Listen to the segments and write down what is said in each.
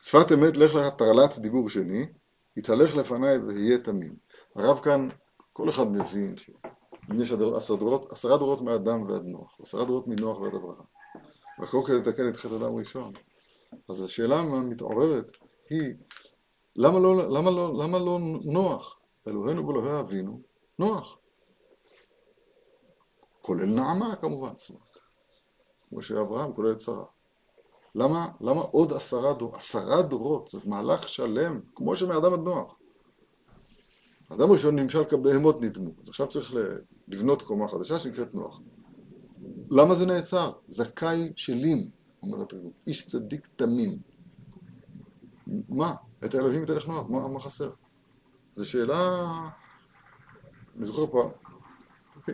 שפת אמת לך לך תרל"צ דיבור שני, יתהלך לפניי ויהיה תמים. הרב כאן, כל אחד מבין שיש 10 דורות מאדם ועד נוח, 10 דורות מנוח ועד אברהם. והכל כדי לתקן את חטא אדם ראשון. אז השאלה המתעוררת היא, למה לא נוח? אלוהינו ואלוהי אבינו, נוח. כולל נעמה כמובן, כמו שאברהם כולל שרה. למה עוד 10 דורות? זה מהלך שלם, כמו שמאדם עד נוח. האדם הראשון נמשל כבהמות נדמו. אז עכשיו צריך לבנות קומה חדשה שנקראת נוח. למה זה נעצר? זכאי שלים, אומר התרגום. איש צדיק תמים. מה? את האלוהים יתהלך נוח, מה חסר? זו שאלה, אני זוכר פעם,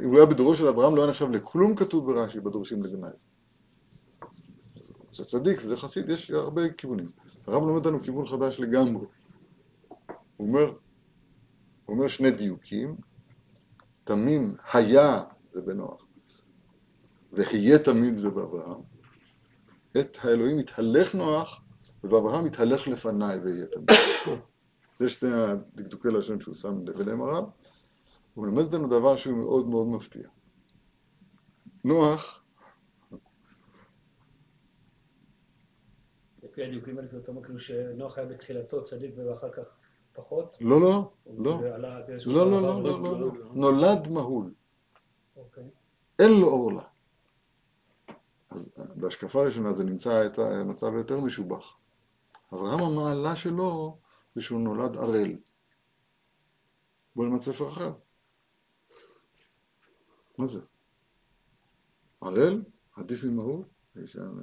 אם הוא היה בדורו של אברהם לא היה נחשב לכלום כתוב ברש"י בדורשים לגנאי. זה צדיק וזה חסיד, יש הרבה כיוונים. הרב לומד לנו כיוון חדש לגמרי. הוא אומר 2 דיוקים, תמים היה זה בנוח, והיה תמיד זה באברהם. את האלוהים יתהלך נוח, ובאברהם יתהלך לפניי ויהיה תמיד. זה 2 דקדוקי לשון שהוא שם לבלם הרב. הוא לומד אותנו דבר שהוא מאוד מאוד מפתיע. נוח, לפי הדיוקים האלה, אתה מכיר שנוח היה בתחילתו צדיק ואחר כך פחות? לא. נולד מהול. אין לו עורלה. אז בהשקפה הראשונה זה נמצא את המצב היותר משובח. אברהם המעלה שלו זה שהוא נולד ערל. בוא נלמד ספר אחר. מה זה? ערל? עדיף ממהול?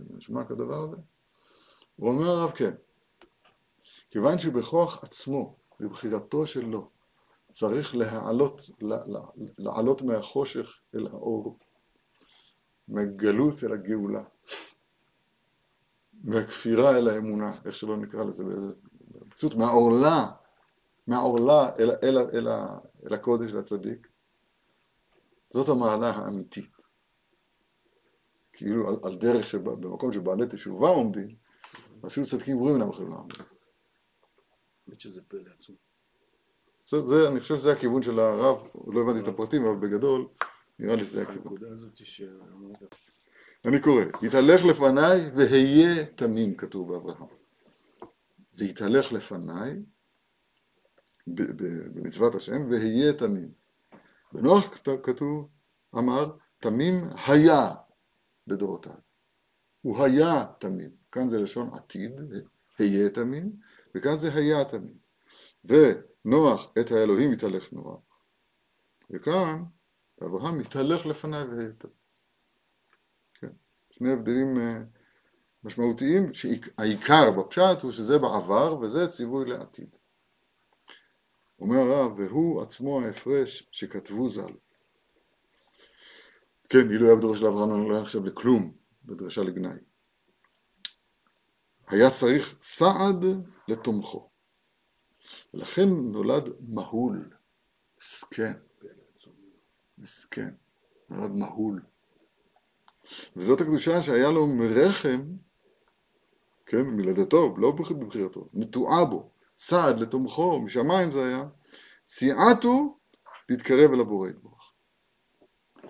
נשמע כדבר הזה? הוא אומר הרב כן, כיוון שבכוח עצמו, בבחירתו שלו, צריך לעלות מהחושך אל האור, מהגלות אל הגאולה, מהכפירה אל האמונה, איך שלא נקרא לזה, פשוט מהעורלה אל הקודש, לצדיק, זאת המעלה האמיתית. כאילו על דרך שבמקום שבעלי תשובה עומדים, אפילו צדקים גבורים אינם יכולים לעמוד. באמת שזה פלא עצום. אני חושב שזה הכיוון של הרב, לא הבנתי את הפרטים, אבל בגדול, נראה לי שזה הכיוון. הנקודה הזאת היא אני קורא, יתהלך לפניי והיה תמים, כתוב באברהם. זה יתהלך לפניי, במצוות השם, והיה תמים. בנוח כתוב, אמר, תמים היה בדורותיו. הוא היה תמים. כאן זה לשון עתיד, היה תמים, וכאן זה היה תמים. ונוח את האלוהים יתהלך נוח. וכאן אברהם יתהלך לפני והיה תמים. כן. 2 הבדלים משמעותיים, שהעיקר בפשט הוא שזה בעבר וזה ציווי לעתיד. אומר הרב, והוא עצמו ההפרש שכתבו ז"ל. כן, אילו היה בדורש של אברהם, לא היה עכשיו לכלום בדרשה לגנאי. היה צריך סעד לתומכו. ולכן נולד מהול. מסכן. נולד מהול. וזאת הקדושה שהיה לו מרחם, כן, מלידתו, לא בבחירתו, נטועה בו. סעד לתומכו, משמיים זה היה. סייעתו להתקרב אל הבורא יתברך.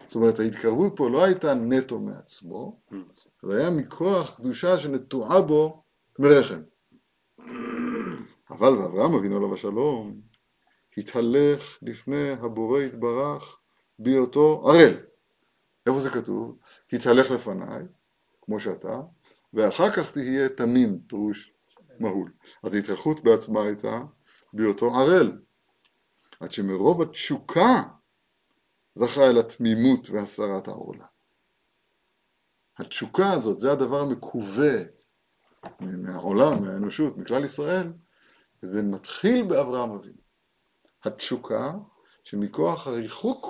זאת אומרת, ההתקרבות פה לא הייתה נטו מעצמו, אבל היה מכוח קדושה שנטועה בו מרחם. אבל ואברהם אבינו עליו השלום התהלך לפני הבורא יתברך בהיותו ערל. איפה זה כתוב? התהלך לפניי, כמו שאתה, ואחר כך תהיה תמים, פירוש מהול. אז ההתהלכות בעצמה הייתה בהיותו ערל. עד שמרוב התשוקה זכה אל התמימות והסרת העורלה. התשוקה הזאת, זה הדבר המקווה מהעולם, מהאנושות, מכלל ישראל, וזה מתחיל באברהם אבינו. התשוקה שמכוח הריחוק,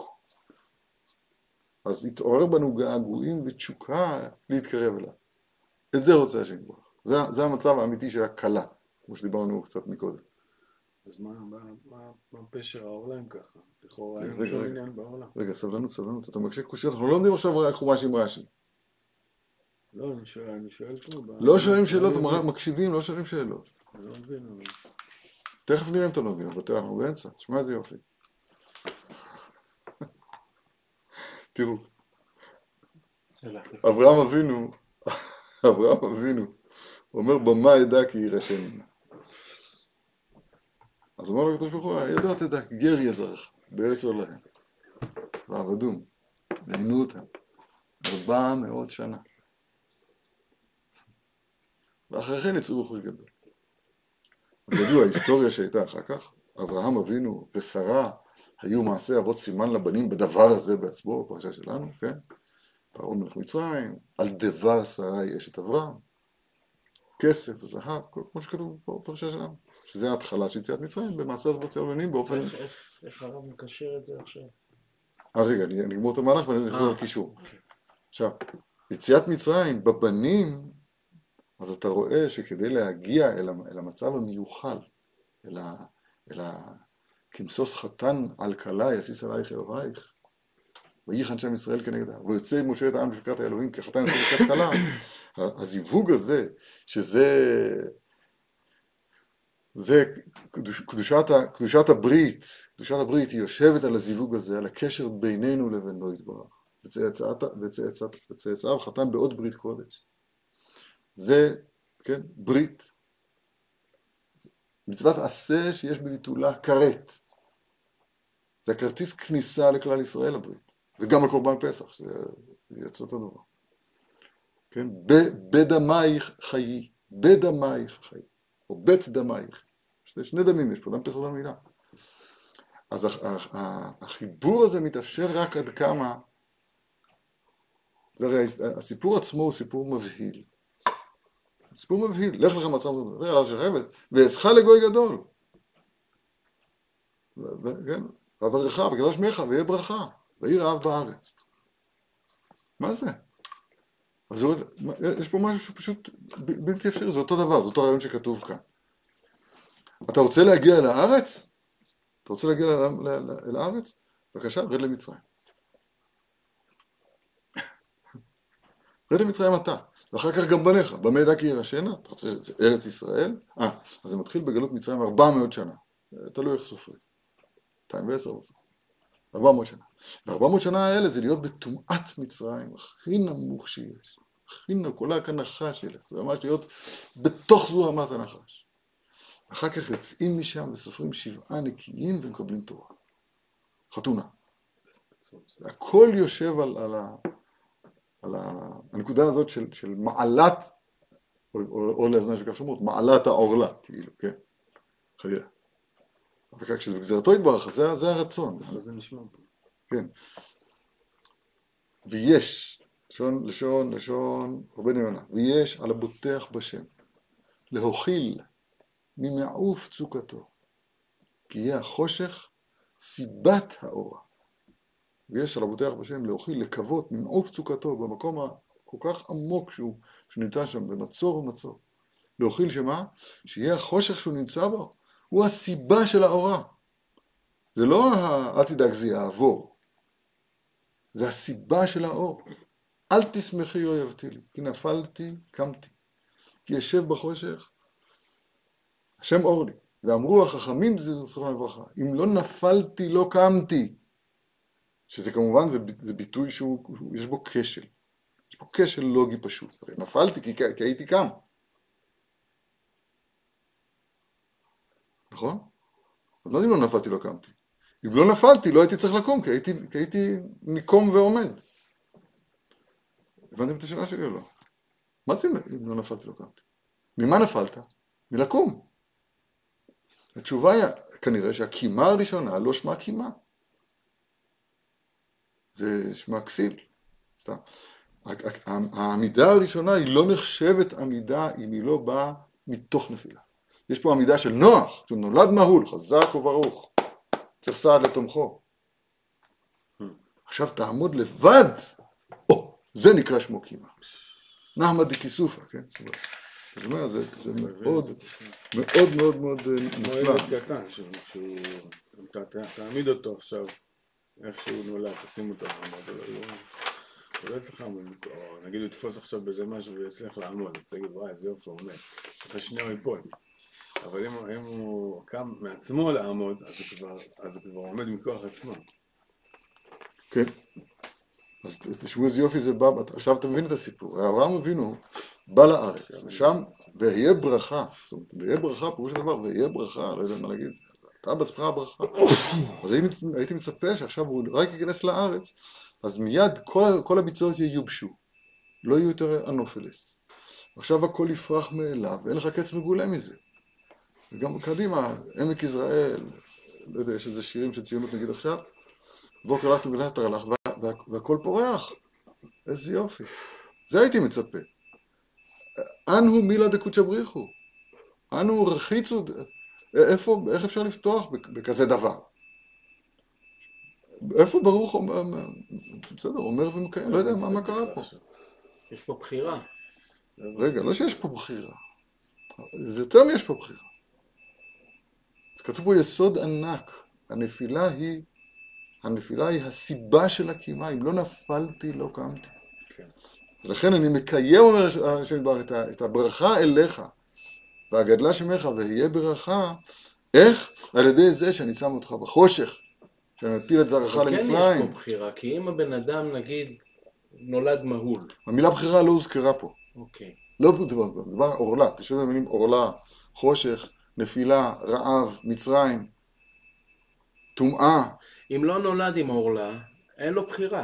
אז התעורר בנו געגועים ותשוקה להתקרב אליו. את זה רוצה השם יתברך. זה המצב האמיתי של הקלה, כמו שדיברנו קצת מקודם. אז מה פשר העורלה אם ככה? לכאורה אין שום עניין בעורלה. רגע, סבלנות, אתה מקשה קושיות, אנחנו לא עומדים עכשיו רק חומש עם רש"י. לא, אני שואל כלום. לא שואלים שאלות, מקשיבים, לא שואלים שאלות. אני לא מבין, אבל... תכף נראה אם אתה לא מבין, אבל תראה, אנחנו באמצע. תשמע, זה יופי. תראו. אברהם אבינו, אומר במה ידע כי ירא שם ממנה. אז אומר לו, תשכחו, ידעת ידע, גר יזרח, בארץ לא להם. ועבדום, ועינו אותם. 400 שנה. ואחרי כן יצאו בחוש גדול. אז ידעו, ההיסטוריה שהייתה אחר כך, אברהם אבינו ושרה היו מעשה אבות סימן לבנים בדבר הזה בעצמו, בפרשה שלנו, כן? פרעון מלך מצרים, על דבר שרה יש את אברהם, כסף, זהב, כמו שכתוב בפרשה שלנו, שזה ההתחלה של יציאת מצרים, במעשה אבות סימן לבנים באופן... איך הרב מקשר את זה עכשיו? רגע, אני אגמור את המהלך ואני אחזור לקישור. עכשיו, יציאת מצרים בבנים, אז אתה רואה שכדי להגיע אל המצב המיוחל, אל הכמסוס חתן על כלה, יסיס עלייך אלוהייך, וייחן שם ישראל כנגדה, ויוצא משה את העם לבקרת האלוהים כחתן לבקרת כלה, הזיווג הזה, שזה קדושת הברית היא יושבת על הזיווג הזה, על הקשר בינינו לבין לא יתברך, וצאצאיו חתן בעוד ברית קודש. זה, כן, ברית. מצוות עשה שיש בביטולה כרת. זה כרטיס כניסה לכלל ישראל הברית. וגם על קורבן פסח, שזה יצא את הדבר. כן, בדמייך חיי. בדמייך חיי. או בית דמייך. שני דמים יש פה, דם פסח ומילה. אז החיבור הזה מתאפשר רק עד כמה. זה הרי הסיפור עצמו הוא סיפור מבהיל. סיפור מבהיל, לך לך מצב ומדבר על הר של חפץ, ועזך לגוי גדול. כן, ואברך, וגדל שמך, ויהיה ברכה, ויהי רעב בארץ. מה זה? אז יש פה משהו שפשוט בלתי אפשרי, זה אותו דבר, זה אותו רעיון שכתוב כאן. אתה רוצה להגיע אל הארץ? אתה רוצה להגיע אל הארץ? בבקשה, רד למצרים. רד למצרים אתה. ואחר כך גם בניך, במה ידע כי ירא שם, אתה רוצה ארץ ישראל? אז זה מתחיל בגלות מצרים 400 שנה. תלוי איך סופרים. 210 בסוף. 400 שנה. ו400 שנה האלה זה להיות בטומאת מצרים, הכי נמוך שיש. הכי נקולה כנחש שלך. זה ממש להיות בתוך זוהמת הנחש. אחר כך יוצאים משם וסופרים 7 נקיים ומקבלים תורה. חתונה. הכל יושב על הנקודה הזאת של מעלת, או להזנה שכך שמות, מעלת העורלה, כאילו, כן? חלילה. וכך כשזה בגזרתו יתברך, זה הרצון. זה נשמע. כן. ויש, לשון, רבנו יונה, ויש על הבוטח בשם, להוכיל ממעוף צוקתו, כי יהיה החושך סיבת האורה. ויש על הבוטח בשם להוכיל, לקוות, ממעוף צוקתו, במקום הכל כך עמוק שהוא נמצא שם, במצור ומצור. להוכיל שמה? שיהיה החושך שהוא נמצא בו, הוא הסיבה של האורה. זה לא, אל תדאג, זה יעבור. זה הסיבה של האור. אל תשמחי אויבתי לי, כי נפלתי, קמתי. כי ישב בחושך, השם אור לי. ואמרו החכמים, זיכרונם לברכה, אם לא נפלתי, לא קמתי. שזה כמובן, זה ביטוי שיש בו כשל. יש בו כשל לוגי פשוט. נפלתי כי הייתי קם. נכון? אז מה זה אם לא נפלתי לא קמתי? אם לא נפלתי לא הייתי צריך לקום, כי הייתי ניקום ועומד. הבנתם את השאלה שלי או לא? מה זה אם לא נפלתי לא קמתי? ממה נפלת? מלקום. התשובה היא כנראה שהקימה הראשונה לא שמה קימה. זה שמה כסיל, סתם. העמידה הראשונה היא לא נחשבת עמידה אם היא לא באה מתוך נפילה. יש פה עמידה של נוח, שהוא נולד מהול, חזק וברוך, צריך סעד לתומכו. עכשיו תעמוד לבד, זה נקרא שמו קימה. נעמה דקיסופה, כן? זאת אומרת, זה מאוד נפלא. תעמיד אותו עכשיו. איך שהוא נולד, תשים אותו, שלא יצליח לעמוד, או נגיד הוא יתפוס עכשיו בזה משהו ויצליח לעמוד, אז תגיד, וואי, זה יופי, הוא עומד, אחרי שנייה הוא ייפול. אבל אם הוא קם מעצמו לעמוד, אז הוא כבר עומד מכוח עצמו. כן. אז תשמעו איזה יופי זה בא, עכשיו אתה מבין את הסיפור. אברהם אבינו בא לארץ, שם, והיה ברכה. זאת אומרת, והיה ברכה, פירוש הדבר, והיה ברכה, לא יודע מה להגיד. אתה בעצמך הברכה. אז הייתי מצפה שעכשיו הוא רק ייכנס לארץ, אז מיד כל הביצועות ייובשו. לא יהיו יותר אנופלס. עכשיו הכל יפרח מאליו, ואין לך קץ מגולה מזה. וגם קדימה, עמק יזרעאל, לא יודע, יש איזה שירים של ציונות נגיד עכשיו, בוקר הלכת ובלילה הלך, והכל פורח. איזה יופי. זה הייתי מצפה. אנו מילה דקוצ'ה בריחו. אנו רחיצו... איך אפשר לפתוח בכזה דבר? איפה ברוך בסדר, אומר ומקיים, לא יודע מה קרה פה. יש פה בחירה. רגע, לא שיש פה בחירה. זה יותר מי יש פה בחירה. כתוב פה יסוד ענק. הנפילה היא הסיבה של הקימה. אם לא נפלתי, לא קמתי. לכן אני מקיים, אומר השם יתברך, את הברכה אליך. והגדלה שמך ויהיה ברכה, איך? על ידי זה שאני שם אותך בחושך, שאני מפיל את זרעך למצרים. כן יש פה בחירה, כי אם הבן אדם נגיד נולד מהול. המילה בחירה לא הוזכרה פה. אוקיי. לא דבר אורלה, תשאו את המילים אורלה, חושך, נפילה, רעב, מצרים, טומאה. אם לא נולד עם אורלה, אין לו בחירה.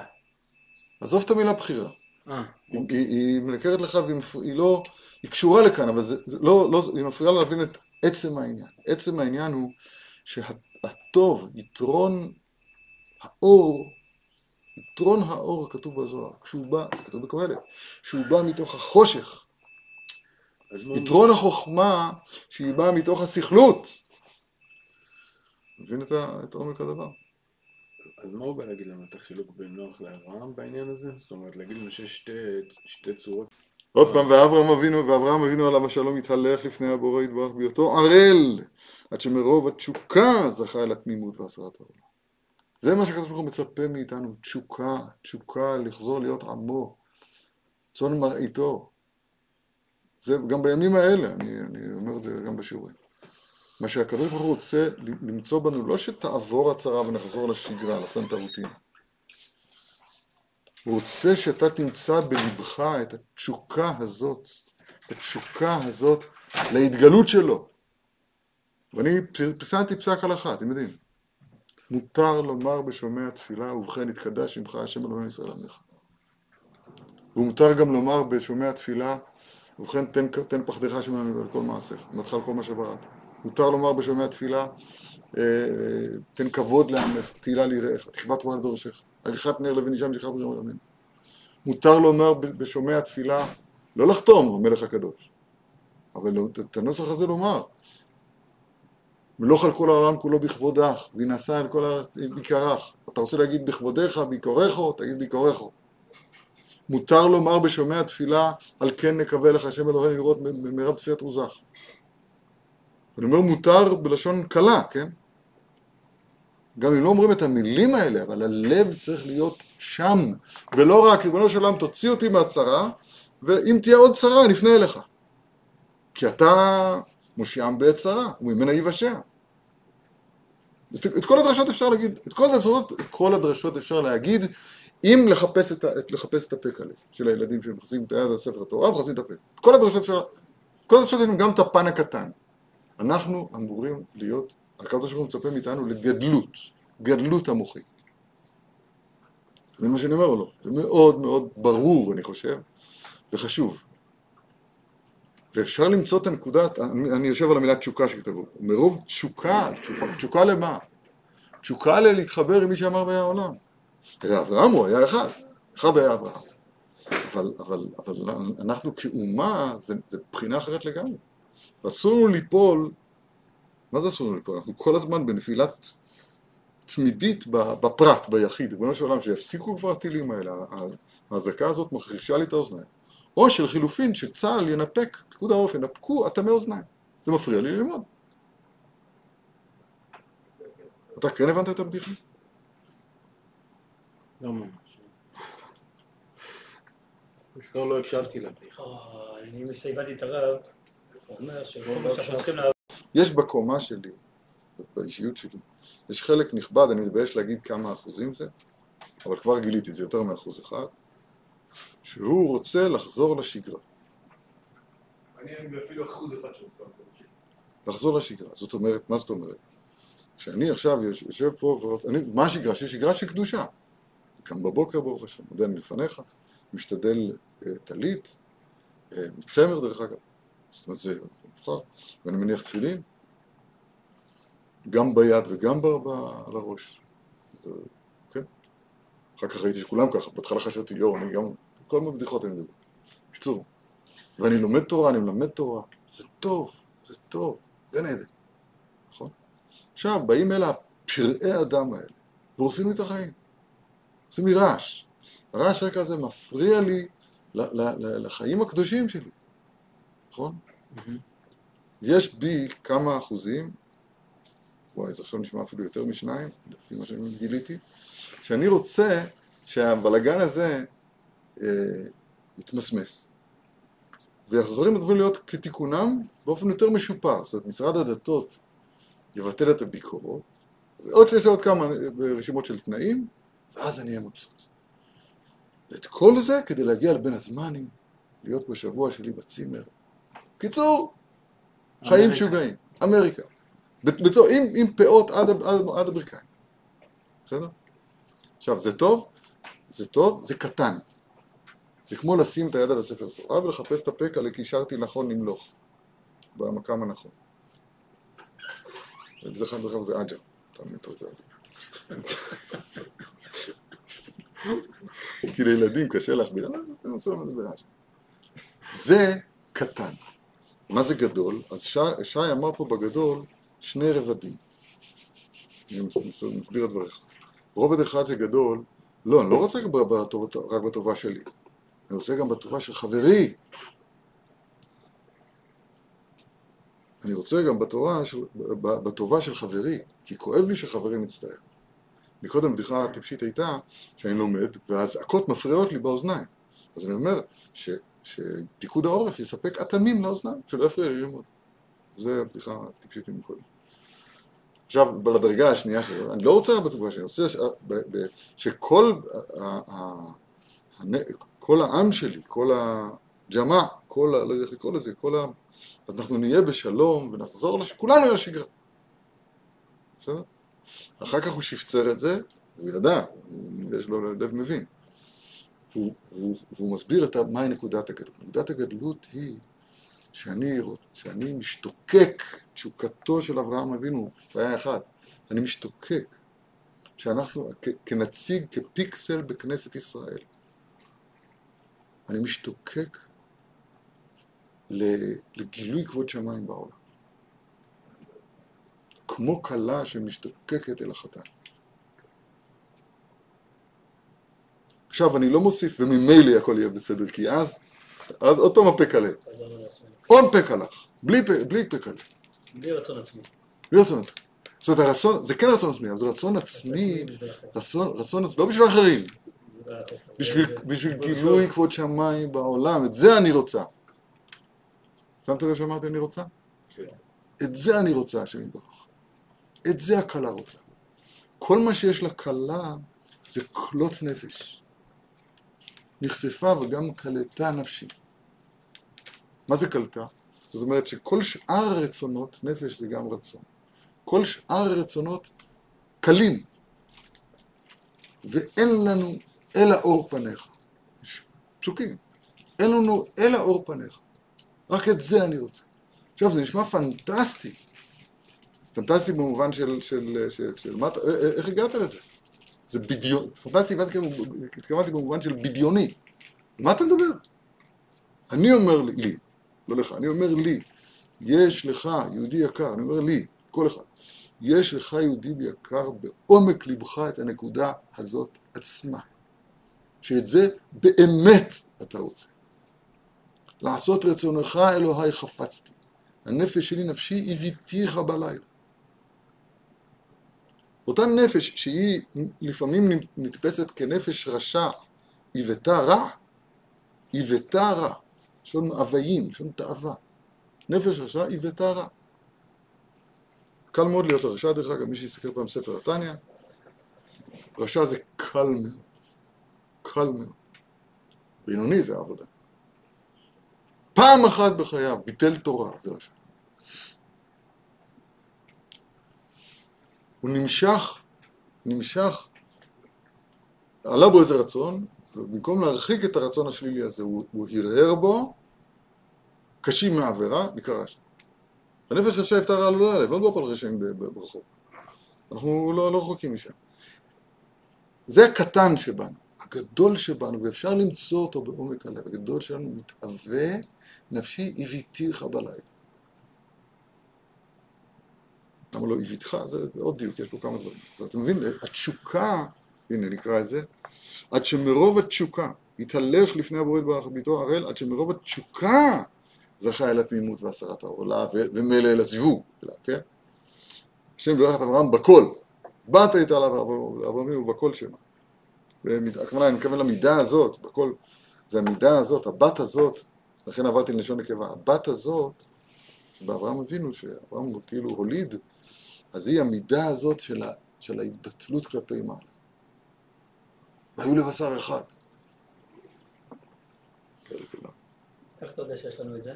עזוב את המילה בחירה. היא מנקרת לך והיא לא... היא קשורה לכאן, אבל זה לא, היא מפריעה להבין את עצם העניין. עצם העניין הוא שהטוב, יתרון האור כתוב בזוהר, כשהוא בא, זה כתוב בקהלת, שהוא בא מתוך החושך. יתרון החוכמה שהיא באה מתוך הסכלות. מבין את עומק הדבר? אז מה הוא בא להגיד לנו את החילוק בין נוח לאברהם בעניין הזה? זאת אומרת, להגיד לנו שיש שתי צורות. עוד פעם, ואברהם אבינו עליו השלום התהלך לפני הבורא יתברך בהיותו ערל, עד שמרוב התשוקה זכה אל התמימות והסרת העולם. זה מה שהקדוש ברוך הוא מצפה מאיתנו, תשוקה, לחזור להיות עמו, צאן מרעיתו. זה גם בימים האלה, אני אומר את זה גם בשיעורים. מה שהקדוש ברוך הוא רוצה למצוא בנו, לא שתעבור הצרה ונחזור לשגרה, לסנטרוטינה. הוא רוצה שאתה תמצא בלבך את התשוקה הזאת להתגלות שלו. ואני פסנתי פסק הלכה, אתם יודעים. מותר לומר בשומע תפילה, ובכן התקדש שמך השם אלוהינו ישראל עמך. ומותר גם לומר בשומע תפילה, ובכן תן פחדך השם אלוהינו על כל מעשיך, ומתך על כל מה שבראת. מותר לומר בשומע תפילה, תן כבוד לעמך, תהילה ליראיך, תקווה טובה לדורשך. עריכת נר לבן אישה משיכה פרימה ולאמן. מותר לומר בשומע התפילה, לא לחתום, המלך הקדוש. אבל את הנוסח הזה לומר, מלוך על כל העולם כולו בכבודך, וינשא על כל עיקרך. אתה רוצה להגיד בכבודך, ביקורךו, תגיד ביקורךו. מותר לומר בשומע התפילה, על כן נקווה לך השם אלוהינו לראות מרב צפיית עוזך. אני אומר מותר בלשון קלה, כן? גם אם לא אומרים את המילים האלה, אבל הלב צריך להיות שם. ולא רק, ריבונו של עולם, תוציא אותי מהצרה, ואם תהיה עוד צרה, נפנה אליך. כי אתה מושיעם בעת צרה, וממנה יבשע. את כל הדרשות אפשר להגיד, אם לחפש את הפה כאלה, של הילדים שמחזיקים את היד על ספר התורה, ומחפשים את הפה. כל הדרשות אפשר, גם את הפן הקטן. אנחנו אמורים להיות... הקדוש ברוך הוא מצפה מאיתנו לגדלות המוחי. זה מה שאני אומר לו. זה מאוד מאוד ברור, אני חושב, וחשוב. ואפשר למצוא את הנקודה, אני יושב על המילה תשוקה שכתבו. מרוב תשוקה למה? תשוקה להתחבר עם מי שאמר והיה העולם. אברהם הוא היה אחד היה אברהם. אבל אנחנו כאומה, זה בחינה אחרת לגמרי. ואסור לנו ליפול, מה זה אסור לנו ליפול? אנחנו כל הזמן בנפילה תמידית בפרט, ביחיד. ריבונו של עולם, שיפסיקו כבר הטילים האלה, ההזעקה הזאת מחרישה לי את האוזניים. או של חילופין, שצה"ל ינפק, פיקוד העורף ינפקו אטמי אוזניים. זה מפריע לי ללמוד. אתה כן הבנת את הבדיחה? לא ממש. לא, לא הקשבתי לבדיחה. אני מסייבתי את הרב, הוא אומר שאנחנו צריכים לעבוד. יש בקומה שלי, באישיות שלי, יש חלק נכבד, אני מתבייש להגיד כמה אחוזים זה, אבל כבר גיליתי, זה יותר מ1%, שהוא רוצה לחזור לשגרה. מעניין אפילו 1% שהוא רוצה לחזור לשגרה. זאת אומרת, מה זאת אומרת? כשאני עכשיו יושב פה, מה השגרה? שיש שגרה של קדושה. קם בבוקר ברוך השם, עדיין לפניך, משתדל תלית, צמר דרך אגב, זאת אומרת זה מבחר, ואני מניח תפילין, גם ביד וגם על הראש, זה, כן? אחר כך ראיתי שכולם ככה, בהתחלה חשבתי, אני גם, כל מיני בדיחות אני מדבר, בקיצור, ואני לומד תורה, זה טוב, גן עדן, נכון? עכשיו, באים אלה פראי האדם האלה, ועושים לי את החיים, עושים לי רעש, הרעש הרקע הזה מפריע לי לחיים הקדושים שלי, נכון? יש בי כמה אחוזים, וואי, זה עכשיו נשמע אפילו יותר מ2, לפי מה שאני גיליתי, שאני רוצה שהבלגן הזה יתמסמס. והסברים עדבים להיות כתיקונם באופן יותר משופר, זאת אומרת, משרד הדתות יבטל את הביקורות, ועוד שיש עוד כמה רשימות של תנאים, ואז אני אמוצות. ואת כל זה כדי להגיע לבין הזמנים, להיות בשבוע שלי בצימר. קיצור, חיים שוגעים, אמריקה. בצור, עם פאות עד הברכיים. בסדר? עכשיו, זה טוב, זה קטן. זה כמו לשים את היד על הספר תורה ולחפש את הפקע לקישרתי נכון למלוך, במקם הנכון. זה חד וחד זה אג'ה, סתם נטו זה אג'ה. כי לילדים קשה להכביד, אני עושה למה זה באג'ה. זה קטן. מה זה גדול? אז שי אמר פה בגדול 2 רבדים. אני מסביר את דבריך. רובד אחד שגדול, לא, אני לא רוצה רק בטובה שלי. אני רוצה גם בטובה של חברי. אני רוצה גם בטובה של חברי, כי כואב לי שחברי מצטער. מקודם בדיחה הטיפשית הייתה שאני לומד, והזעקות מפריעות לי באוזניים. אז אני אומר שפיקוד העורף יספק אטמים לאוזניים, שלא יפריע לי ללמוד. זה בדיחה הטיפשית ממקודם. עכשיו, לדרגה השנייה שלו, אני לא רוצה בטובה, שאני רוצה שכל העם שלי, כל הג'מה, לא יודע איך לקרוא לזה, אז אנחנו נהיה בשלום ונחזור כולנו לשגרה. בסדר? אחר כך הוא שפצר את זה, הוא ידע, יש לו לב מבין. והוא מסביר מהי נקודת הגדלות. נקודת הגדלות היא שאני משתוקק, תשוקתו של אברהם אבינו, והיה אחד, אני משתוקק, שאנחנו כנציג, כפיקסל בכנסת ישראל, אני משתוקק לגילוי כבוד שמיים בעולם. כמו קלה שמשתוקקת אל החתן. עכשיו אני לא מוסיף, וממילא הכל יהיה בסדר, כי אז עוד פעם הפה קלה. און פה קלה, בלי פה קלה. בלי רצון עצמי. זאת אומרת, הרצון, זה כן רצון עצמי, אבל זה רצון עצמי, לא בשביל אחרים. בשביל גילוי כבוד שמיים בעולם, את זה אני רוצה. שמת לב שאמרתי אני רוצה? כן. את זה אני רוצה, השם יתברך. את זה הקלה רוצה. כל מה שיש לקלה זה כלות נפש. נחשפה וגם קלטה נפשי. מה זה קלטה? זאת אומרת שכל שאר הרצונות, נפש זה גם רצון. כל שאר הרצונות קלים. ואין לנו אלא אור פניך. פסוקים. אין לנו אלא אור פניך. רק את זה אני רוצה. עכשיו, זה נשמע פנטסטי. פנטסטי במובן של מה אתה... איך הגעת לזה? זה בדיון... פנטסטי, התכוונתי במובן של בדיוני. מה אתה מדבר? אני אומר לי, לא לך, אני אומר לי, יש לך, יהודי יקר, אני אומר לי, כל אחד, יש לך יהודי יקר בעומק לבך את הנקודה הזאת עצמה. שאת זה באמת אתה רוצה. לעשות רצונך אלוהי חפצתי. הנפש שלי נפשי היא ויתיך בלילה. אותה נפש שהיא לפעמים נתפסת כנפש רשע, היא ויתה רע, איבטה רע, שון אוויים, שון תאווה. נפש רשע איבטה רע. קל מאוד להיות הרשע, דרך אגב, מי שיסתכל פעם ספר התניה, רשע זה קל מאוד, קל מאוד. בינוני זה העבודה. פעם אחת בחייו, ביטל תורה, זה רשע. הוא נמשך, עלה בו איזה רצון, ובמקום להרחיק את הרצון השלילי הזה, הוא הרהר בו, קשים מהעבירה, נקרא רשע. הנפש רשע יפתר על עולה לב, לא מדובר על רשעים ברחוב. אנחנו לא רחוקים משם. זה הקטן שבנו, הגדול שבנו, ואפשר למצוא אותו בעומק הלב. הגדול שלנו מתאווה, נפשי הביתיך בלילה. למה לא הביתך? זה עוד דיוק, יש פה כמה דברים. אתה מבין, התשוקה, הנה נקרא את זה, עד שמרוב התשוקה, התהלך לפני הבורית ביתו הראל, עד שמרוב התשוקה, זכה אל התמימות והסרת העולה ומלא אל הזיווג, כן? השם ברך את אברהם בכל, באת איתה עליו אברהם ובכל שמה. הכוונה, אני מקווה למידה הזאת, בכל, זה המידה הזאת, הבת הזאת, לכן עברתי ללשון נקבה, הבת הזאת, באברהם הבינו שאברהם כאילו הוליד, אז היא המידה הזאת של ההתבטלות כלפי מעלה. והיו לבשר אחד. כאלה כולם. איך אתה יודע שיש לנו את זה?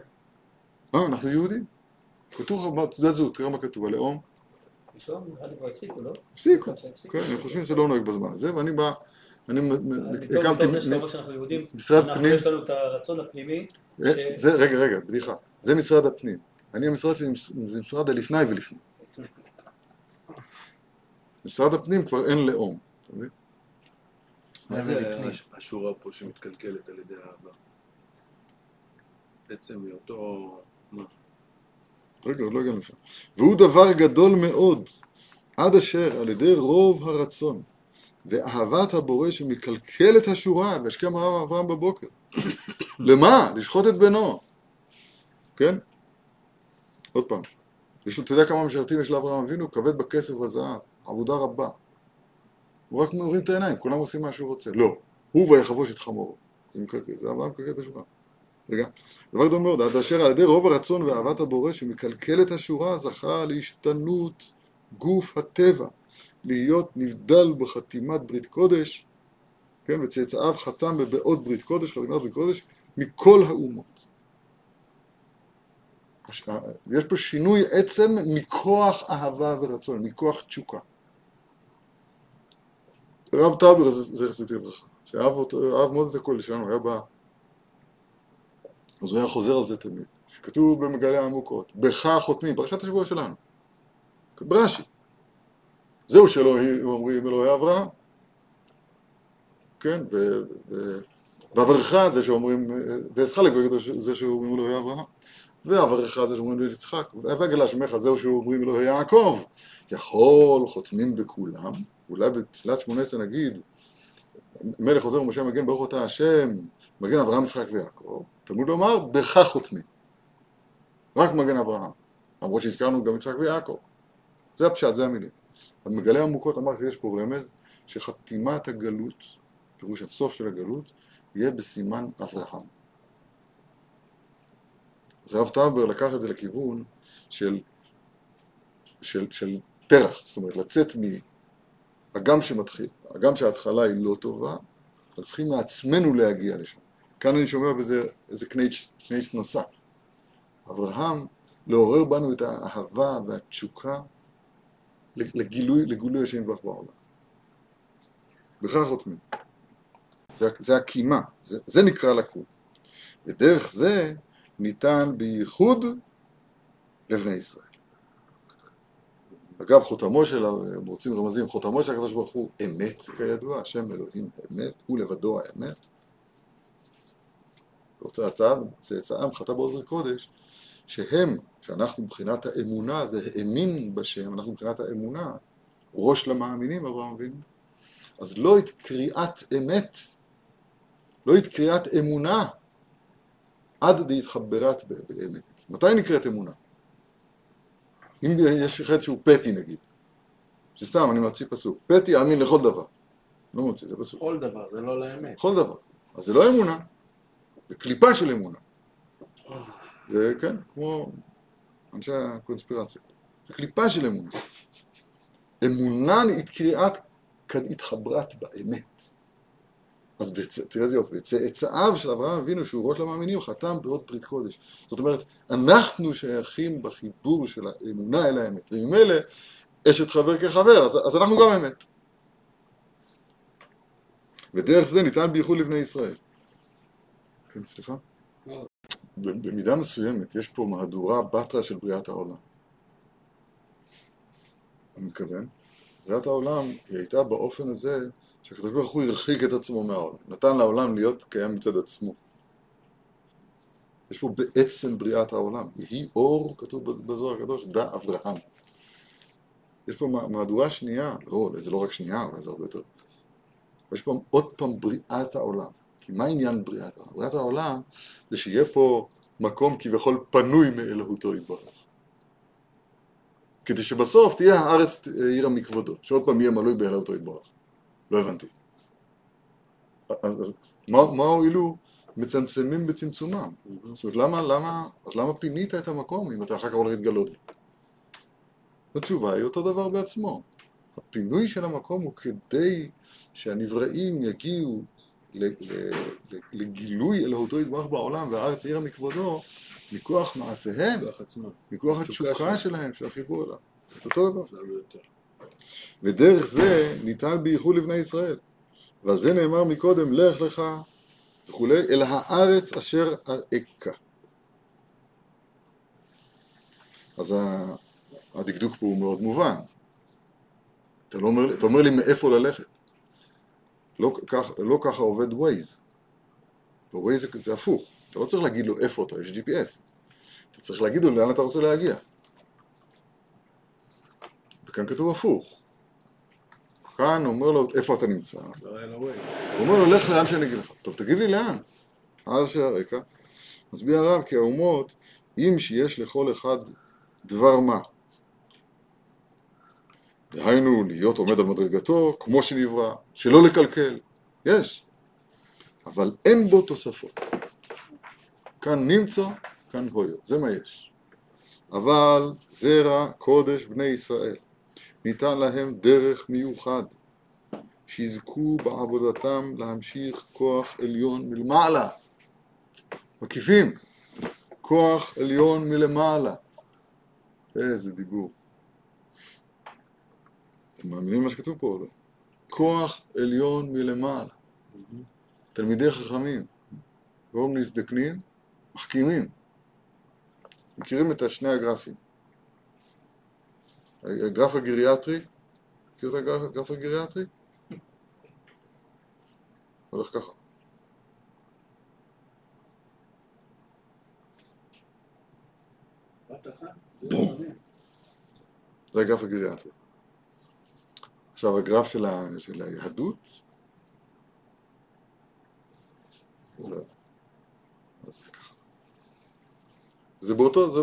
אנחנו יהודים. כתוב, תעודת זהות, תראה מה כתוב, הלאום. ראשון, נראה לי כבר הפסיקו, לא? הפסיקו, כן, אני חושבים שזה לא נוהג בזמן הזה, ואני בא, אני הקמתי... אני חושב שאתה שאנחנו יהודים, אנחנו יש לנו את הרצון הפנימי... רגע, בדיחה, זה משרד הפנים. אני המשרד שלי, זה משרד הלפני ולפני. משרד הפנים כבר אין לאום, אתה מבין? מה זה השורה פה שמתקלקלת על ידי האבא? בעצם מאותו... מה? רגע, עוד לא הגענו שם. והוא דבר גדול מאוד, עד אשר על ידי רוב הרצון ואהבת הבורא שמקלקל את השורה והשכם הרב אברהם בבוקר. למה? לשחוט את בנו. כן? עוד פעם. יש לו, אתה יודע כמה משרתים יש לאברהם אבינו? כבד בכסף וזהב, עבודה רבה. הוא רק מורים את העיניים, כולם עושים מה שהוא רוצה. לא. הוא ויחבוש את חמורו. זה מקלקל, זה אברהם מקלקל את השורה. רגע, דבר גדול מאוד, עד אשר על ידי רוב הרצון ואהבת הבורא שמקלקל את השורה זכה להשתנות גוף הטבע, להיות נבדל בחתימת ברית קודש, כן, וצאצאיו חתם בבעוד ברית קודש, חתימת ברית קודש, מכל האומות. יש פה שינוי עצם מכוח אהבה ורצון, מכוח תשוקה. רב טאבר זה יחסיתי ברכה, שאהב מאוד את הכל שלנו, היה בה... אז הוא היה חוזר על זה תמיד, שכתוב במגלי העמוקות, בך חותמים, פרשת השבוע שלנו, ברש"י. זהו שאלוהים אומרים אלוהי אברהם, כן, ואברכה זה שאומרים, ואסחלק זה שאומרים אלוהי אברהם, ואברכה זה שאומרים ליצחק, והגלה שמך זהו שאומרים אלוהי יעקב, יכול חותמים בכולם, אולי בתפילת 18 נגיד, מלך עוזר ומשה מגן ברוך אתה השם, מגן אברהם, יצחק ויעקב, תלמוד לומר, בך חותמים. רק מגן אברהם. למרות שהזכרנו גם יצחק ויעקב. זה הפשט, זה המילים. המגלה עמוקות אמר שיש פה רמז, שחתימת הגלות, פירוש הסוף של הגלות, יהיה בסימן אברהם. אז הרב טאבר לקח את זה לכיוון של תרח, זאת אומרת, לצאת מהגם שמתחיל, הגם שההתחלה היא לא טובה, אז צריכים מעצמנו להגיע לשם. כאן אני שומע בזה איזה קנייץ' נוסף. אברהם לעורר בנו את האהבה והתשוקה לגילוי השם ברך בעולם. בכך חותמים. זה הקימה, זה נקרא לקום. ודרך זה ניתן בייחוד לבני ישראל. אגב, חותמו של, הם רוצים רמזים, חותמו של הקדוש ברוך הוא אמת, כידוע, השם אלוהים אמת, הוא לבדו האמת. צאצאם חטא בעוד ברית קודש, שאנחנו מבחינת האמונה והאמין בשם, אנחנו מבחינת האמונה, ראש למאמינים, אברהם אבינו, אז לא את קריאת אמת, לא את קריאת אמונה, עד דהתחברת באמת. מתי נקראת אמונה? אם יש אחד שהוא פתי נגיד, שסתם אני מוציא פסוק, פתי אמין לכל דבר, לא מוציא, זה פסוק. כל דבר, זה לא לאמת. כל דבר, אז זה לא אמונה. לקליפה של אמונה. זה כן, כמו אנשי הקונספירציה. זה קליפה של אמונה. אמונה נתקריאת כד התחברת באמת. אז תראה זה יופי, צאצאיו של אברהם אבינו שהוא ראש למאמינים חתם בעוד פרית קודש. זאת אומרת, אנחנו שייכים בחיבור של האמונה אל האמת. וממילא אשת חבר כחבר, אז אנחנו גם אמת. ודרך זה ניתן בייחוד לבני ישראל. כן, סליחה? במידה מסוימת יש פה מהדורה בטרה של בריאת העולם. אני מתכוון, בריאת העולם היא הייתה באופן הזה שהקדוש ברוך הוא הרחיק את עצמו מהעולם, נתן לעולם להיות קיים מצד עצמו. יש פה בעצם בריאת העולם, היא אור, כתוב בזוהר הקדוש, דא אברהם. יש פה מהדורה שנייה, לא, זה לא רק שנייה, אבל זה הרבה יותר. יש פה עוד פעם בריאת העולם, כי מה העניין בריאת העולם? בריאת העולם זה שיהיה פה מקום כביכול פנוי מאלוהותו יתברך. כדי שבסוף תהיה הארץ עיר המקבודות, שעוד פעם יהיה מלוי באלוהותו יתברך. לא הבנתי. אז מה הועילו? מצמצמים בצמצומם. זאת אומרת, למה פינית את המקום אם אתה אחר כך הולך להתגלות? התשובה היא אותו דבר בעצמו. הפינוי של המקום הוא כדי שהנבראים יגיעו לגילוי אלוהותו יתברך בעולם והארץ עיר מכבודו מכוח מעשיהם, מכוח התשוקה שלהם, של החיבור אליו. אותו דבר. ודרך זה ניתן בייחוד לבני ישראל. ועל זה נאמר מקודם, לך לך וכו', אל הארץ אשר אראך. אז הדקדוק פה הוא מאוד מובן. אתה אומר לי מאיפה ללכת. לא ככה עובד ווייז. ווייז זה הפוך. אתה לא צריך להגיד לו איפה אתה, יש GPS. אתה צריך להגיד לו לאן אתה רוצה להגיע. כאן כתוב הפוך. כאן אומר לו, איפה אתה נמצא? הוא אומר לו, לך לאן שאני אגיד לך. טוב, תגיד לי לאן. הארץ אשר אראך. מסביר הרב, כי האומות, אם שיש לכל אחד דבר מה. דהיינו, להיות עומד על מדרגתו, כמו שנברא, שלא לקלקל. יש. אבל אין בו תוספות. כאן נמצא, כאן הויו. זה מה יש. אבל זרע קודש בני ישראל. ניתן להם דרך מיוחד, שיזכו בעבודתם להמשיך כוח עליון מלמעלה. מקיפים, כוח עליון מלמעלה. איזה דיבור. אתם מאמינים מה שכתוב פה? לא? כוח עליון מלמעלה. תלמידי חכמים, רוב נזדקנים, מחכימים. מכירים את השני הגרפים. הגרף הגריאטרי, מכיר את הגרף הגריאטרי? הולך ככה. זה הגרף הגריאטרי. עכשיו הגרף של היהדות. אז זה ככה.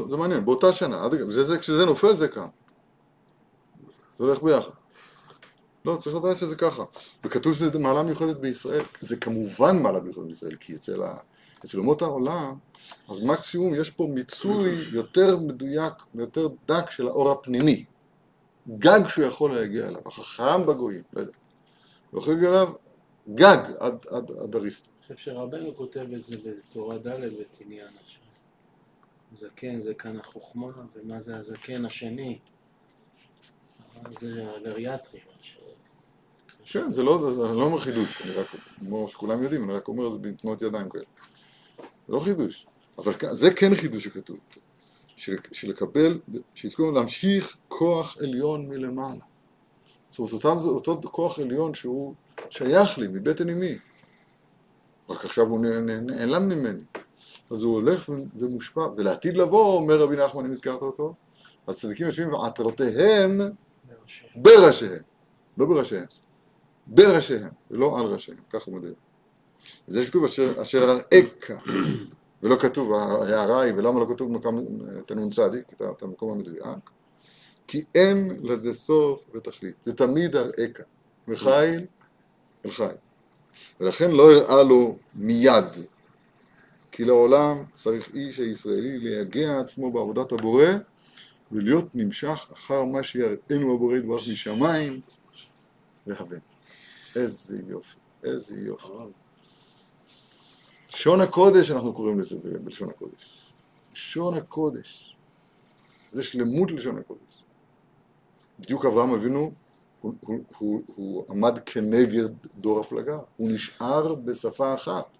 זה מעניין, באותה שנה. כשזה נופל זה כאן. זה הולך ביחד. לא, צריך לדעת שזה ככה. וכתוב שזה מעלה מיוחדת בישראל. זה כמובן מעלה מיוחדת בישראל, כי אצל אומות העולם, אז מקסימום יש פה מיצוי יותר מדויק ויותר דק של האור הפנימי. גג שהוא יכול להגיע אליו. החכם בגויים, לא יודע. הוא יכול להגיע אליו גג עד אריסטו. אני חושב שרבנו כותב את זה בתורה ד' ותניאן השם. זקן זה כאן החוכמה, ומה זה הזקן השני? זה הגריאטרי. כן, זה לא אומר חידוש, אני רק אומר שכולם יודעים, אני רק אומר את זה בתנועות ידיים כאלה. זה לא חידוש, אבל זה כן חידוש שכתוב, שלקבל, שיזכו להמשיך כוח עליון מלמעלה. זאת אומרת, אותו כוח עליון שהוא שייך לי, מבטן עימי. רק עכשיו הוא נעלם ממני. אז הוא הולך ומושפע, ולעתיד לבוא, אומר רבי נחמן, אם הזכרת אותו, אז צדיקים יושבים ועטרותיהם בראשיהם, לא בראשיהם, בראשיהם, ולא על ראשיהם, כך הוא מדבר. זה כתוב אשר אראך, ולא כתוב, ההערה היא, ולמה לא כתוב תנון צדיק, את המקום המדויק, כי אין לזה סוף ותכלית, זה תמיד אראך, מחיל אל חיל, ולכן לא הראה לו מיד, כי לעולם צריך איש הישראלי להגיע עצמו בעבודת הבורא ולהיות נמשך אחר מה שיראינו הבורא יתברך משמיים והבן. איזה יופי, איזה יופי. לשון הקודש אנחנו קוראים לזה בלשון הקודש. לשון הקודש. זה שלמות לשון הקודש. בדיוק אברהם אבינו, הוא עמד כנגד דור הפלגה, הוא נשאר בשפה אחת.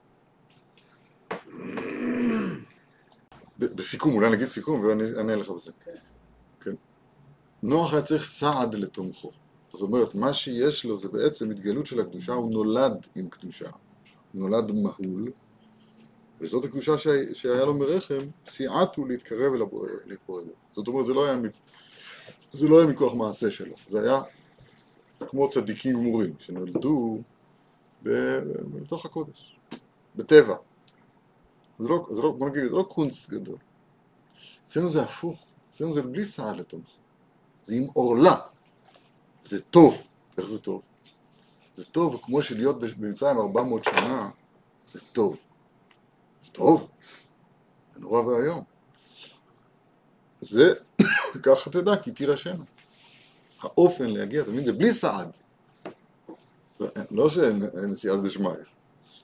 בסיכום, אולי נגיד סיכום ואני אלך בזה. כן. נוח היה צריך סעד לתומכו. זאת אומרת, מה שיש לו זה בעצם התגלות של הקדושה, הוא נולד עם קדושה. הוא נולד מהול, וזאת הקדושה שהיה לו מרחם, סייעתו להתקרב אל הבורא, להתפורד. זאת אומרת, זה לא היה מכוח מעשה שלו, זה היה כמו צדיקים גמורים, שנולדו בתוך הקודש, בטבע. זה לא, בוא נגיד, זה לא קונץ גדול. אצלנו זה הפוך, אצלנו זה בלי סעד לתומך. זה עם אורלה. זה טוב. איך זה טוב? זה טוב כמו שלהיות במצרים 400 שנה, זה טוב. זה טוב. זה נורא והיום. זה, ככה תדע, כי תירשנו. האופן להגיע, תמיד זה בלי סעד. לא שאין סייעתא דשמיא.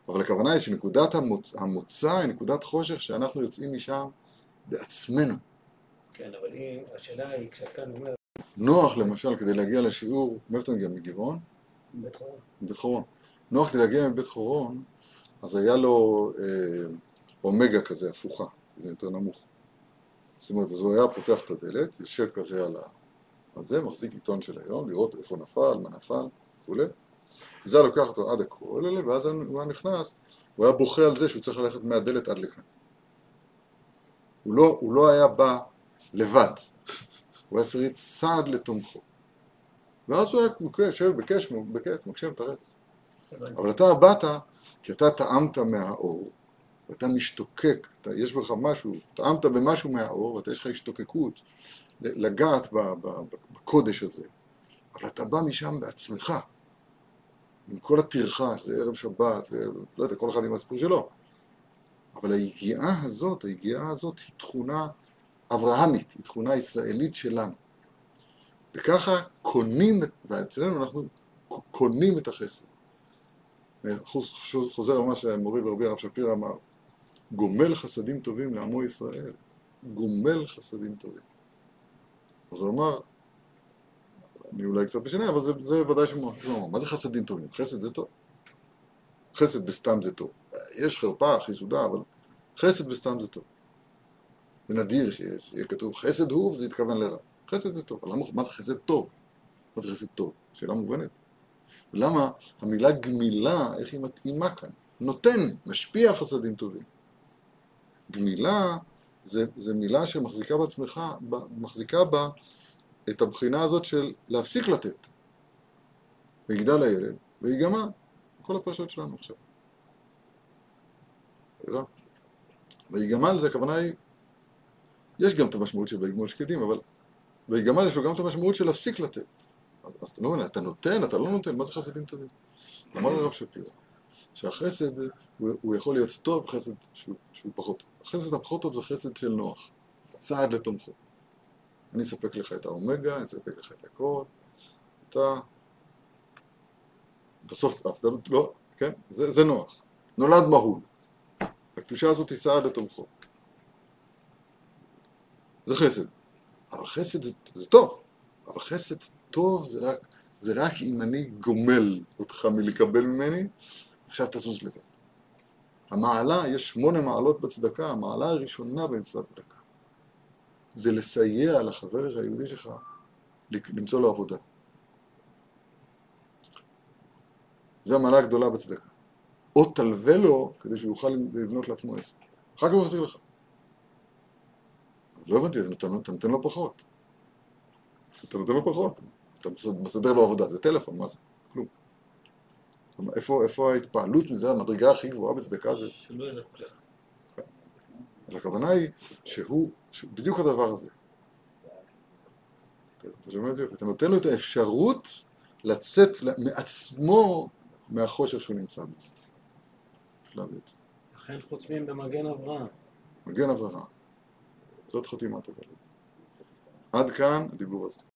אבל הכוונה היא שנקודת המוצא היא נקודת חושך שאנחנו יוצאים משם בעצמנו. כן, אבל אם השאלה היא כשאת כאן אומרת... נוח למשל כדי להגיע לשיעור, מאיפה אתה מגיע? מגבעון? בית חורון. בית חורון. נוח כדי להגיע מבית חורון, אז היה לו אומגה כזה, הפוכה, זה יותר נמוך. זאת אומרת, אז הוא היה פותח את הדלת, יושב כזה על הזה, מחזיק עיתון של היום, לראות איפה נפל, מה נפל, כולי. וזה היה לוקח אותו עד הכל אלה, ואז הוא היה נכנס, הוא היה בוכה על זה שהוא צריך ללכת מהדלת עד לכאן. הוא לא היה בא לבד, הוא היה צריך סעד לתומכו. ואז הוא היה יושב בכיף, מקשיב את הרץ. אבל אתה באת, כי אתה טעמת מהאור, ואתה משתוקק, יש בך משהו, טעמת במשהו מהאור, ואתה יש לך השתוקקות לגעת בקודש הזה. אבל אתה בא משם בעצמך. עם כל התרחש, זה ערב שבת, ולא יודע, כל אחד עם הסיפור שלו. אבל היגיעה הזאת היא תכונה אברהמית, היא תכונה ישראלית שלנו. וככה קונים, ואצלנו אנחנו קונים את החסד. חוזר ממש למורי ורבי הרב שפירא אמר, גומל חסדים טובים לעמו ישראל, גומל חסדים טובים. אז הוא אמר, אני אולי קצת משנה, אבל זה ודאי שמובן. מה זה חסדים טובים? חסד זה טוב. חסד בסתם זה טוב. יש חרפה, חיסודה, אבל חסד בסתם זה טוב. ונדיר שיהיה כתוב חסד הוא, וזה יתכוון לרע. חסד זה טוב. אבל מה זה חסד טוב? מה זה חסד טוב? שאלה מובנת. ולמה המילה גמילה, איך היא מתאימה כאן? נותן, משפיע חסדים טובים. גמילה זה מילה שמחזיקה בעצמך, מחזיקה בה, את הבחינה הזאת של להפסיק לתת. ויגדל הילד, ויגמר, כל הפרשות שלנו עכשיו. רע. ויגמל, זה הכוונה היא, יש גם את המשמעות של ויגמול שקדים, אבל ויגמל יש לו גם את המשמעות של להפסיק לתת. אז אתה לא מבין, אתה נותן, אתה לא נותן, מה זה חסדים טובים? אמר הרב שפירא, שהחסד הוא יכול להיות טוב, חסד שהוא פחות טוב. החסד הפחות טוב זה חסד של נוח, סעד לתומכו. אני אספק לך את האומגה, אני אספק לך את הכל, אתה... בסוף, אתה לא... כן? זה נוח. נולד מהול. הקדושה הזאת היא סעד לתומכו. זה חסד. אבל חסד זה טוב. אבל חסד טוב זה רק אם אני גומל אותך מלקבל ממני, עכשיו תזוז לבד. המעלה, יש 8 מעלות בצדקה, המעלה הראשונה במצוות צדקה. זה לסייע לחבר היהודי שלך למצוא לו עבודה. זו המעלה הגדולה בצדקה. או תלווה לו כדי שהוא יוכל לבנות לעצמו עסק. אחר כך הוא יחזיר לך. לא הבנתי, אתה נותן לו פחות. אתה נותן לו פחות. אתה מסדר לו עבודה, זה טלפון, מה זה? כלום. איפה ההתפעלות מזה, המדרגה הכי גבוהה בצדקה זה? שלא יהיה זקוק לך. אבל הכוונה היא שהוא, בדיוק הדבר הזה. אתה שומע את זה? אתה נותן לו את האפשרות לצאת מעצמו מהחושר שהוא נמצא בו. נפלא בעצם. לכן חותמים במגן אברהם. מגן אברהם. זאת חתימת הוולד. עד כאן הדיבור הזה.